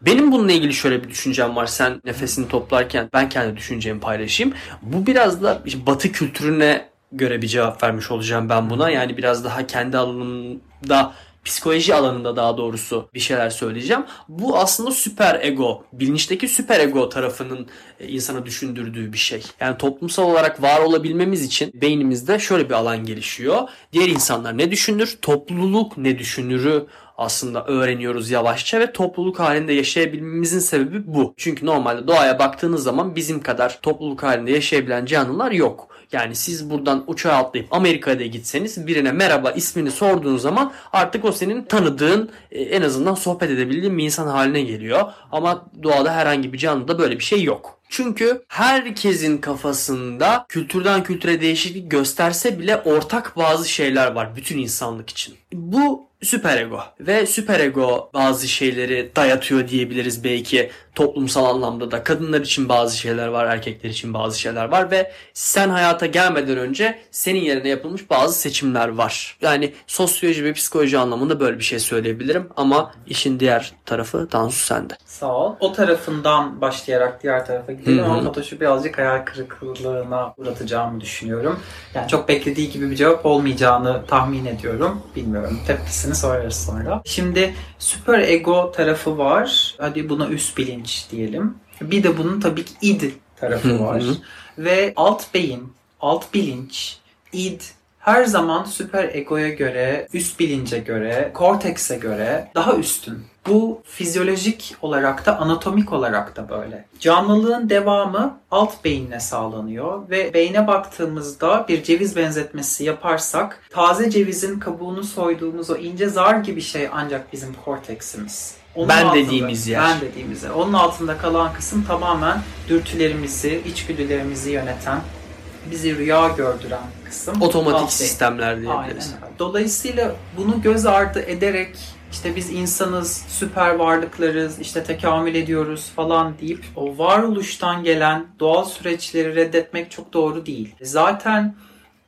Benim bununla ilgili şöyle bir düşüncem var. Sen nefesini toplarken ben kendi düşüncemi paylaşayım. Bu biraz da işte Batı kültürüne göre bir cevap vermiş olacağım ben buna. Yani biraz daha kendi alanımda, psikoloji alanında daha doğrusu bir şeyler söyleyeceğim. Bu aslında süper ego, bilinçteki süper ego tarafının insana düşündürdüğü bir şey. Yani toplumsal olarak var olabilmemiz için beynimizde şöyle bir alan gelişiyor. Diğer insanlar ne düşünür, topluluk ne düşünürü aslında öğreniyoruz yavaşça ve topluluk halinde yaşayabilmemizin sebebi bu. Çünkü normalde doğaya baktığınız zaman bizim kadar topluluk halinde yaşayabilen canlılar yok. Yani siz buradan uçağa atlayıp Amerika'da gitseniz birine merhaba ismini sorduğun zaman artık o senin tanıdığın, en azından sohbet edebildiğin bir insan haline geliyor. Ama doğada herhangi bir canlıda böyle bir şey yok. Çünkü herkesin kafasında kültürden kültüre değişiklik gösterse bile ortak bazı şeyler var bütün insanlık için. Bu süperego ve süperego bazı şeyleri dayatıyor diyebiliriz belki toplumsal anlamda da. Kadınlar için bazı şeyler var, erkekler için bazı şeyler var ve sen hayata gelmeden önce senin yerine yapılmış bazı seçimler var. Yani sosyoloji ve psikoloji anlamında böyle bir şey söyleyebilirim ama işin diğer tarafı Tansu sende. Sağ ol. O tarafından başlayarak diğer tarafa gidelim ama Fatoş'u birazcık hayal kırıklığına uğratacağımı düşünüyorum. Yani çok beklediği gibi bir cevap olmayacağını tahmin ediyorum. Bilmiyorum. Tepkisini sorarız sonra. Şimdi süper ego tarafı var. Hadi buna üst bilinç diyelim. Bir de bunun tabii ki id tarafı var. Ve alt beyin, alt bilinç, id her zaman süper egoya göre, üst bilince göre, kortekse göre daha üstün. Bu fizyolojik olarak da, anatomik olarak da böyle. Canlılığın devamı alt beyinle sağlanıyor ve beyne baktığımızda bir ceviz benzetmesi yaparsak, taze cevizin kabuğunu soyduğumuz o ince zar gibi şey ancak bizim korteksimiz. Ben dediğimiz yer. Onun altında kalan kısım tamamen dürtülerimizi, içgüdülerimizi yöneten, bizi rüya gördüren kısım. Otomatik sistemler diyebiliriz. Aynen. Dolayısıyla bunu göz ardı ederek işte biz insanız, süper varlıklarız, işte tekamül ediyoruz falan deyip o varoluştan gelen doğal süreçleri reddetmek çok doğru değil. Zaten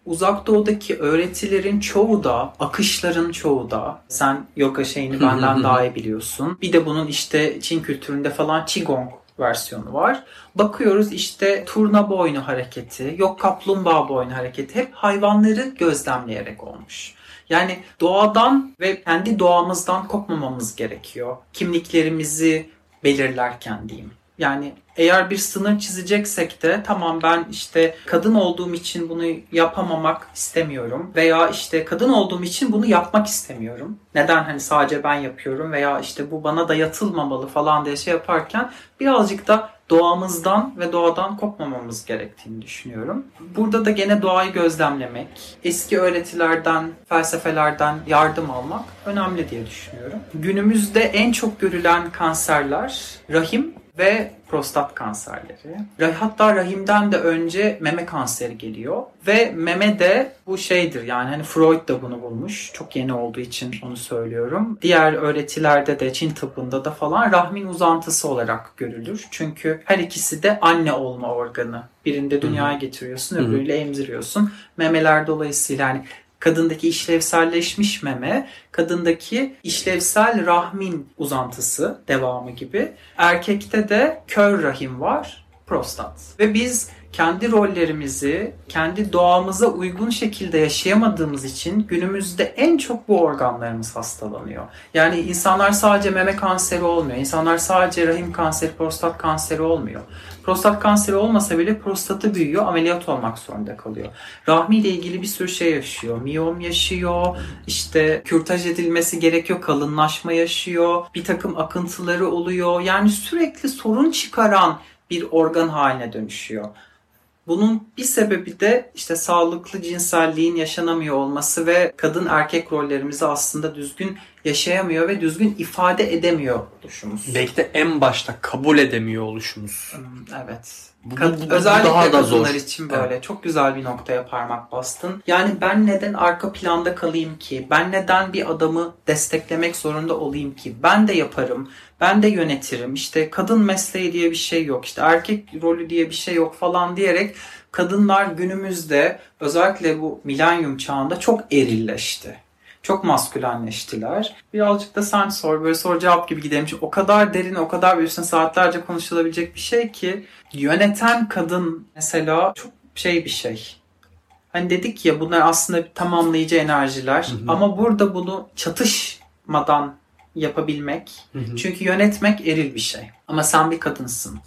Uzak Doğu'daki öğretilerin çoğu da, akışların çoğu da, sen yoga şeyini benden daha iyi biliyorsun. Bir de bunun işte Çin kültüründe falan Qigong versiyonu var. Bakıyoruz işte turna boynu hareketi, yok kaplumbağa boynu hareketi hep hayvanları gözlemleyerek olmuş. Yani doğadan ve kendi doğamızdan kopmamamız gerekiyor. Kimliklerimizi belirlerken diyeyim. Yani eğer bir sınır çizeceksek de tamam ben işte kadın olduğum için bunu yapamamak istemiyorum veya işte kadın olduğum için bunu yapmak istemiyorum. Neden hani sadece ben yapıyorum veya işte bu bana dayatılmamalı falan diye şey yaparken birazcık da doğamızdan ve doğadan kopmamamız gerektiğini düşünüyorum. Burada da gene doğayı gözlemlemek, eski öğretilerden, felsefelerden yardım almak önemli diye düşünüyorum. Günümüzde en çok görülen kanserler rahim ve prostat kanserleri. Hatta rahimden de önce meme kanseri geliyor. Ve meme de bu şeydir yani hani Freud da bunu bulmuş. Çok yeni olduğu için onu söylüyorum. Diğer öğretilerde de Çin tıbbında da falan rahmin uzantısı olarak görülür. Çünkü her ikisi de anne olma organı. Birinde dünyaya getiriyorsun, öbürüyle emziriyorsun. Memeler dolayısıyla hani kadındaki işlevselleşmiş meme, kadındaki işlevsel rahmin uzantısı devamı gibi. Erkekte de kör rahim var, prostat. Ve biz kendi rollerimizi, kendi doğamıza uygun şekilde yaşayamadığımız için günümüzde en çok bu organlarımız hastalanıyor. Yani insanlar sadece meme kanseri olmuyor, insanlar sadece rahim kanseri, prostat kanseri olmuyor. Prostat kanseri olmasa bile prostatı büyüyor, ameliyat olmak zorunda kalıyor. Rahmiyle ilgili bir sürü şey yaşıyor. Miyom yaşıyor, işte kürtaj edilmesi gerekiyor, kalınlaşma yaşıyor, bir takım akıntıları oluyor. Yani sürekli sorun çıkaran bir organ haline dönüşüyor. Bunun bir sebebi de işte sağlıklı cinselliğin yaşanamıyor olması ve kadın erkek rollerimizi aslında düzgün yaşayamıyor ve düzgün ifade edemiyor oluşumuz. Belki de en başta kabul edemiyor oluşumuz. Evet. Özellikle daha da zor. Kadınlar için böyle çok güzel bir noktaya parmak bastın. Yani ben neden arka planda kalayım ki? Ben neden bir adamı desteklemek zorunda olayım ki? Ben de yaparım, ben de yönetirim. İşte kadın mesleği diye bir şey yok, işte erkek rolü diye bir şey yok falan diyerek kadınlar günümüzde özellikle bu milenyum çağında çok erilleşti. Çok maskülenleştiler. Birazcık da sen sor, böyle soru cevap gibi gidelim. Çünkü o kadar derin, o kadar üstüne saatlerce konuşulabilecek bir şey ki yöneten kadın mesela çok şey bir şey. Hani dedik ya bunlar aslında tamamlayıcı enerjiler ama burada bunu çatışmadan yapabilmek. Çünkü yönetmek eril bir şey. Ama sen bir kadınsın.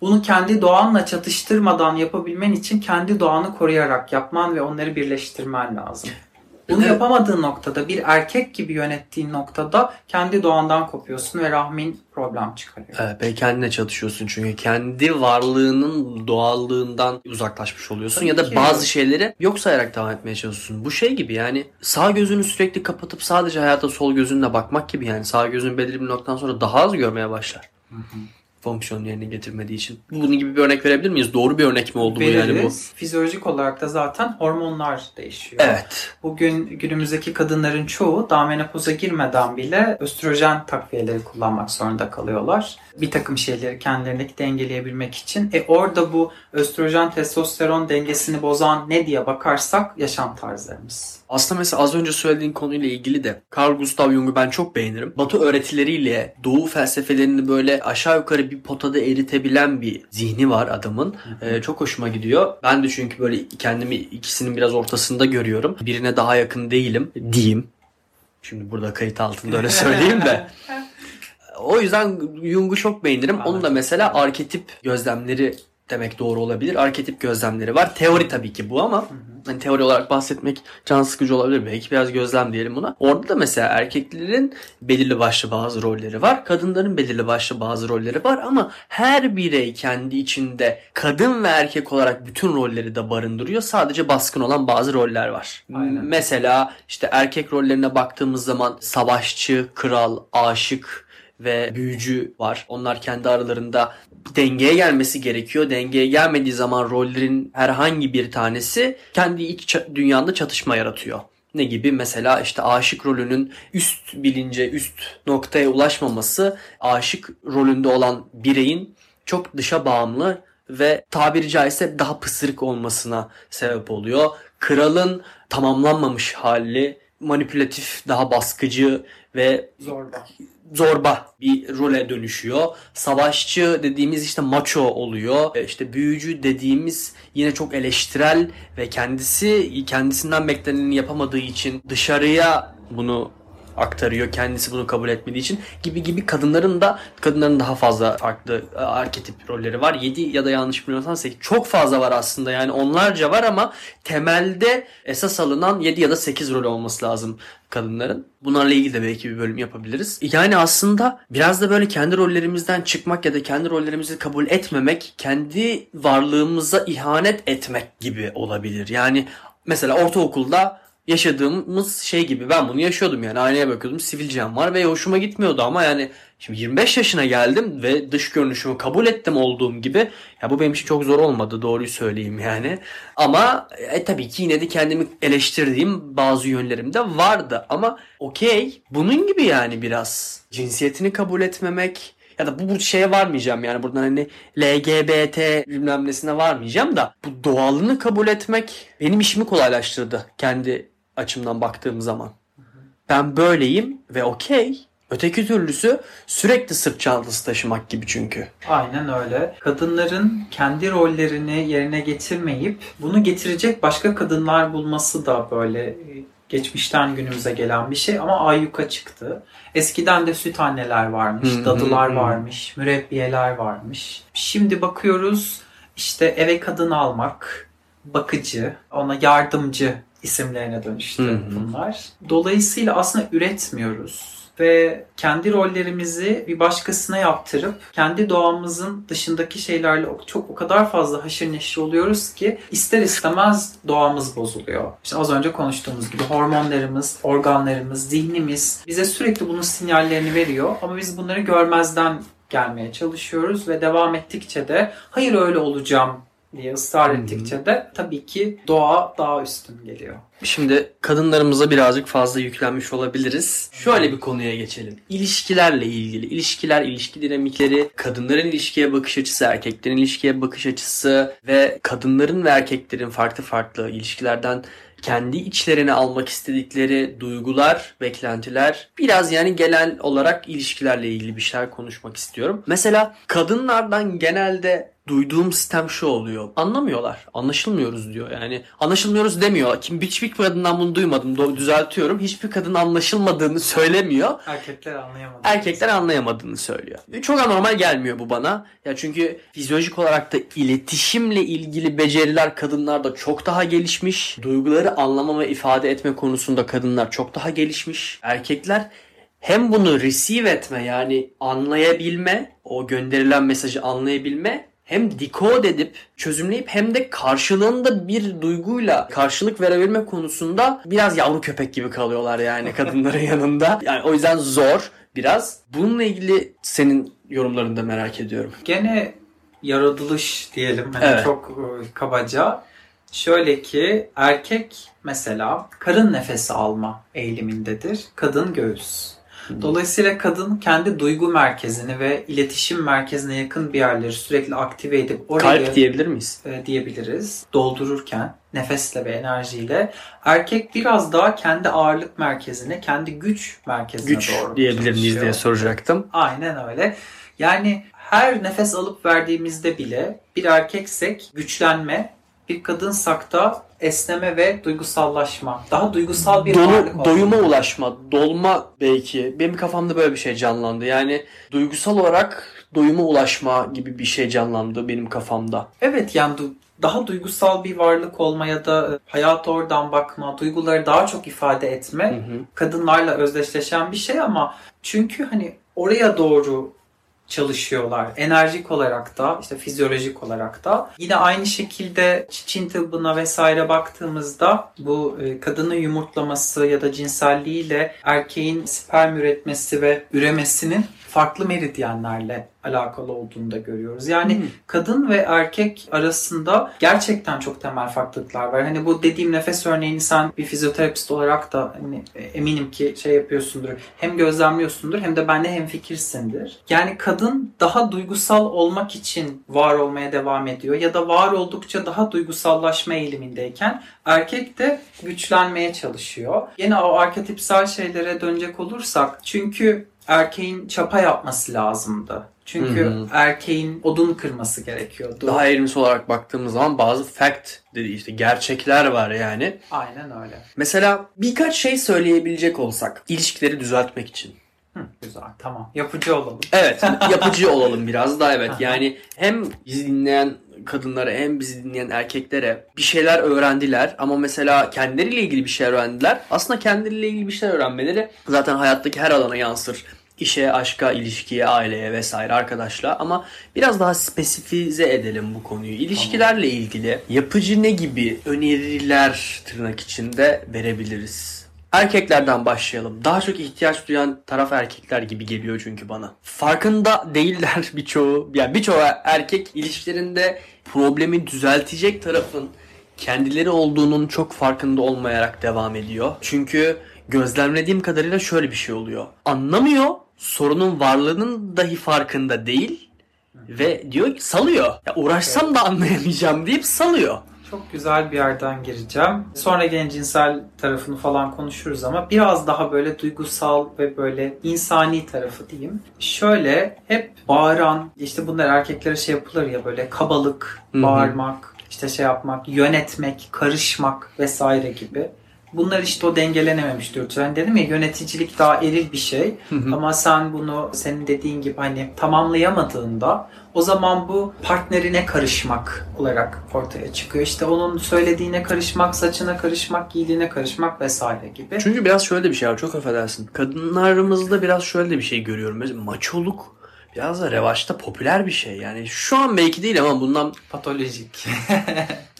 Bunu kendi doğanla çatıştırmadan yapabilmen için kendi doğanı koruyarak yapman ve onları birleştirmen lazım. Bunu yapamadığın noktada, bir erkek gibi yönettiğin noktada kendi doğandan kopuyorsun ve rahmin problem çıkarıyor. Evet, kendine çatışıyorsun çünkü kendi varlığının doğallığından uzaklaşmış oluyorsun. Tabii ya da bazı şeyleri yok sayarak devam etmeye çalışıyorsun. Bu şey gibi yani sağ gözünü sürekli kapatıp sadece hayata sol gözünle bakmak gibi yani sağ gözün belirli bir noktadan sonra daha az görmeye başlar. Fonksiyon yerine getirmediği için. Bunun gibi bir örnek verebilir miyiz? Doğru bir örnek mi oldu bu yani bu? Fizyolojik olarak da zaten hormonlar değişiyor. Evet. Bugün günümüzdeki kadınların çoğu daha menopoza girmeden bile östrojen takviyeleri kullanmak zorunda kalıyorlar. Bir takım şeyleri kendilerindeki dengeleyebilmek için. Orada bu östrojen testosteron dengesini bozan ne diye bakarsak yaşam tarzlarımız. Aslında mesela az önce söylediğin konuyla ilgili de Carl Gustav Jung'u ben çok beğenirim. Batı öğretileriyle Doğu felsefelerini böyle aşağı yukarı bir potada eritebilen bir zihni var adamın. Çok hoşuma gidiyor. Ben de çünkü böyle kendimi ikisinin biraz ortasında görüyorum. Birine daha yakın değilim diyeyim. Şimdi burada kayıt altında öyle söyleyeyim de. O yüzden Jung'u çok beğenirim. Onun da mesela arketip gözlemleri demek doğru olabilir. Arketip gözlemleri var. Teori tabii ki bu ama hani teori olarak bahsetmek can sıkıcı olabilir. Belki biraz gözlem diyelim buna. Orada da mesela erkeklerin belirli başlı bazı rolleri var. Kadınların belirli başlı bazı rolleri var ama her birey kendi içinde kadın ve erkek olarak bütün rolleri de barındırıyor. Sadece baskın olan bazı roller var. Aynen. Mesela işte erkek rollerine baktığımız zaman savaşçı, kral, aşık ve büyücü var. Onlar kendi aralarında dengeye gelmesi gerekiyor. Dengeye gelmediği zaman rollerin herhangi bir tanesi kendi iç dünyanda çatışma yaratıyor. Ne gibi? Mesela işte aşık rolünün üst bilince, üst noktaya ulaşmaması aşık rolünde olan bireyin çok dışa bağımlı ve tabiri caizse daha pısırık olmasına sebep oluyor. Kralın tamamlanmamış hali manipülatif, daha baskıcı ve zorba bir role dönüşüyor. Savaşçı dediğimiz işte macho oluyor. İşte büyücü dediğimiz yine çok eleştirel ve kendisinden bekleneni yapamadığı için dışarıya bunu aktarıyor. Kendisi bunu kabul etmediği için gibi kadınların daha fazla farklı arketip rolleri var. 7 ya da yanlış bilmiyorsam 8 çok fazla var aslında, yani onlarca var ama temelde esas alınan 7 ya da 8 rolü olması lazım kadınların. Bunlarla ilgili de belki bir bölüm yapabiliriz. Yani aslında biraz da böyle kendi rollerimizden çıkmak ya da kendi rollerimizi kabul etmemek, kendi varlığımıza ihanet etmek gibi olabilir. Yani mesela ortaokulda yaşadığımız şey gibi, ben bunu yaşıyordum yani, aynaya bakıyordum, sivilcem var ve hoşuma gitmiyordu ama yani şimdi 25 yaşına geldim ve dış görünüşümü kabul ettim olduğum gibi. Ya bu benim için çok zor olmadı, doğruyu söyleyeyim yani. Ama tabii ki yine de kendimi eleştirdiğim bazı yönlerim de vardı ama okey, bunun gibi yani biraz cinsiyetini kabul etmemek. Ya da bu şeye varmayacağım yani, buradan hani LGBT bilmem nesine varmayacağım da bu doğalını kabul etmek benim işimi kolaylaştırdı kendi açımdan baktığım zaman. Ben böyleyim ve okey. Öteki türlüsü sürekli sırt çantası taşımak gibi çünkü. Aynen öyle. Kadınların kendi rollerini yerine getirmeyip bunu getirecek başka kadınlar bulması da böyle geçmişten günümüze gelen bir şey ama ayyuka çıktı. Eskiden de süt anneler varmış, dadılar varmış, mürebbiyeler varmış. Şimdi bakıyoruz işte eve kadın almak, bakıcı, ona yardımcı isimlerine dönüştü bunlar. Dolayısıyla aslında üretmiyoruz ve kendi rollerimizi bir başkasına yaptırıp kendi doğamızın dışındaki şeylerle o kadar fazla haşır neşir oluyoruz ki ister istemez doğamız bozuluyor. İşte az önce konuştuğumuz gibi hormonlarımız, organlarımız, zihnimiz bize sürekli bunun sinyallerini veriyor ama biz bunları görmezden gelmeye çalışıyoruz ve devam ettikçe de hayır öyle olacağım diye ısrar ettikçe de tabii ki doğa daha üstün geliyor. Şimdi kadınlarımıza birazcık fazla yüklenmiş olabiliriz. Şöyle bir konuya geçelim. İlişkilerle ilgili. İlişkiler, ilişki dinamikleri, kadınların ilişkiye bakış açısı, erkeklerin ilişkiye bakış açısı ve kadınların ve erkeklerin farklı farklı ilişkilerden kendi içlerine almak istedikleri duygular, beklentiler, biraz yani genel olarak ilişkilerle ilgili bir şeyler konuşmak istiyorum. Mesela kadınlardan genelde duyduğum sistem şu oluyor. Anlamıyorlar. Anlaşılmıyoruz diyor. Yani anlaşılmıyoruz demiyor. Hiçbir kadından bunu duymadım. Düzeltiyorum. Hiçbir kadın anlaşılmadığını söylemiyor. Erkekler anlayamadığını söylüyor. Çok anormal gelmiyor bu bana. Ya çünkü fizyolojik olarak da iletişimle ilgili beceriler kadınlarda çok daha gelişmiş. Duyguları anlama ve ifade etme konusunda kadınlar çok daha gelişmiş. Erkekler hem bunu receive etme, yani anlayabilme, o gönderilen mesajı anlayabilme, hem decode edip çözümleyip hem de karşılığında bir duyguyla karşılık verebilme konusunda biraz yavru köpek gibi kalıyorlar yani kadınların yanında. Yani o yüzden zor biraz. Bununla ilgili senin yorumlarını da merak ediyorum. Gene yaratılış diyelim yani, evet. Çok kabaca. Şöyle ki erkek mesela karın nefesi alma eğilimindedir. Kadın göğüs. Dolayısıyla kadın kendi duygu merkezini ve iletişim merkezine yakın bir yerleri sürekli aktive edip oraya kalp diyebilir miyiz? Diyebiliriz. Doldururken nefesle ve enerjiyle. Erkek biraz daha kendi ağırlık merkezine, kendi güç merkezine doğru diyebilir miyiz diye soracaktım. Aynen öyle. Yani her nefes alıp verdiğimizde bile bir erkeksek güçlenme, bir kadınsak da esneme ve duygusallaşma. Daha duygusal bir varlık. Doyuma ulaşma, dolma belki. Benim kafamda böyle bir şey canlandı. Yani duygusal olarak doyuma ulaşma gibi bir şey canlandı benim kafamda. Evet, yani daha duygusal bir varlık olma ya da hayata oradan bakma, duyguları daha çok ifade etme, kadınlarla özdeşleşen bir şey ama çünkü hani oraya doğru çalışıyorlar. Enerjik olarak da, işte fizyolojik olarak da. Yine aynı şekilde Çin tıbbına vesaire baktığımızda bu kadının yumurtlaması ya da cinselliğiyle erkeğin sperm üretmesi ve üremesinin farklı meridyenlerle alakalı olduğunu da görüyoruz. Yani kadın ve erkek arasında gerçekten çok temel farklılıklar var. Hani bu dediğim nefes örneğini sen bir fizyoterapist olarak da hani eminim ki şey yapıyorsundur. Hem gözlemliyorsundur hem de benle hemfikirsindir. Yani kadın daha duygusal olmak için var olmaya devam ediyor ya da var oldukça daha duygusallaşma eğilimindeyken erkek de güçlenmeye çalışıyor. Yine o arketipsel şeylere dönecek olursak çünkü erkeğin çapa yapması lazımdı. Çünkü erkeğin odun kırması gerekiyordu. Daha erimsel olarak baktığımız zaman bazı fact dediği işte gerçekler var yani. Aynen öyle. Mesela birkaç şey söyleyebilecek olsak ilişkileri düzeltmek için. Güzel, tamam. Yapıcı olalım. Evet, yapıcı olalım biraz daha, evet. Yani hem bizi dinleyen kadınlara hem bizi dinleyen erkeklere bir şeyler öğrendiler ama mesela kendileriyle ilgili bir şey öğrendiler. Aslında kendileriyle ilgili bir şeyler öğrenmeleri zaten hayattaki her alana yansır. İşe, aşka, ilişkiye, aileye vesaire, arkadaşla, ama biraz daha spesifize edelim bu konuyu. İlişkilerle ilgili yapıcı ne gibi öneriler tırnak içinde verebiliriz? Erkeklerden başlayalım. Daha çok ihtiyaç duyan taraf erkekler gibi geliyor çünkü bana. Farkında değiller birçoğu. Yani birçoğu erkek ilişkilerinde problemi düzeltecek tarafın kendileri olduğunun çok farkında olmayarak devam ediyor. Çünkü gözlemlediğim kadarıyla şöyle bir şey oluyor. Anlamıyor, sorunun varlığının dahi farkında değil ve diyor ki salıyor. Ya uğraşsam da anlayamayacağım deyip salıyor. Çok güzel bir yerden gireceğim. Sonra gene cinsel tarafını falan konuşuruz ama biraz daha böyle duygusal ve böyle insani tarafı diyeyim. Şöyle hep bağıran, işte bunlar erkeklere şey yapılır ya, böyle kabalık, bağırmak, işte şey yapmak, yönetmek, karışmak vesaire gibi. Bunlar işte o dengelenememiş dürtüler. Yani dedim ya, yöneticilik daha eril bir şey ama sen bunu senin dediğin gibi hani tamamlayamadığında o zaman bu partnerine karışmak olarak ortaya çıkıyor. İşte onun söylediğine karışmak, saçına karışmak, giydiğine karışmak vesaire gibi. Çünkü biraz şöyle bir şey var, çok affedersin. Kadınlarımızda biraz şöyle bir şey görüyorum. Mesela maçoluk biraz da revaçta popüler bir şey. Yani şu an belki değil ama bundan patolojik.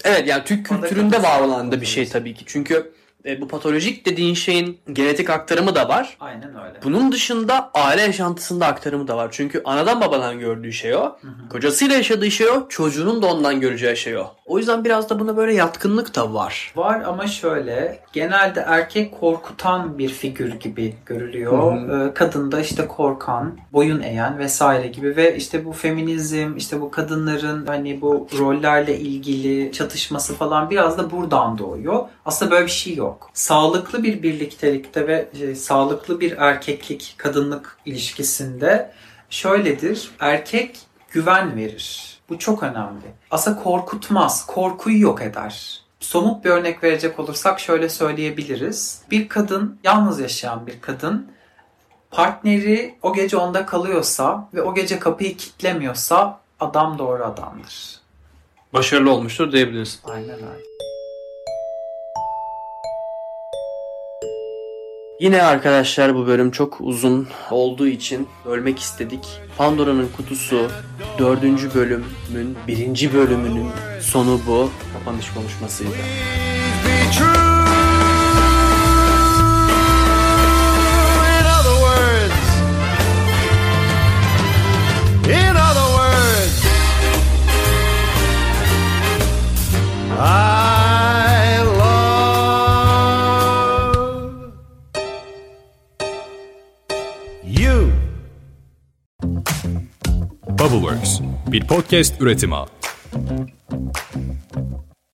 Evet, yani Türk kültüründe var olan da bir şey tabii ki. Çünkü bu patolojik dediğin şeyin genetik aktarımı da var. Aynen öyle. Bunun dışında aile yaşantısında aktarımı da var. Çünkü anadan babadan gördüğü şey o. Kocasıyla yaşadığı şey o. Çocuğunun da ondan göreceği şey o. O yüzden biraz da buna böyle yatkınlık da var. Var ama şöyle. Genelde erkek korkutan bir figür gibi görülüyor. Kadın da işte korkan, boyun eğen vesaire gibi ve işte bu feminizm, işte bu kadınların hani bu rollerle ilgili çatışması falan biraz da buradan doğuyor. Aslında böyle bir şey yok. Sağlıklı bir birliktelikte ve sağlıklı bir erkeklik, kadınlık ilişkisinde şöyledir. Erkek güven verir. Bu çok önemli. Aslında korkutmaz, korkuyu yok eder. Somut bir örnek verecek olursak şöyle söyleyebiliriz. Bir kadın, yalnız yaşayan bir kadın, partneri o gece onda kalıyorsa ve o gece kapıyı kilitlemiyorsa adam doğru adamdır. Başarılı olmuştur diyebiliriz. Aynen öyle. Yine arkadaşlar, bu bölüm çok uzun olduğu için bölmek istedik. Pandora'nın kutusu 4. bölümün 1. bölümünün sonu bu. Kapanış konuşmasıydı. BubbleWorks, bir podcast üretimi.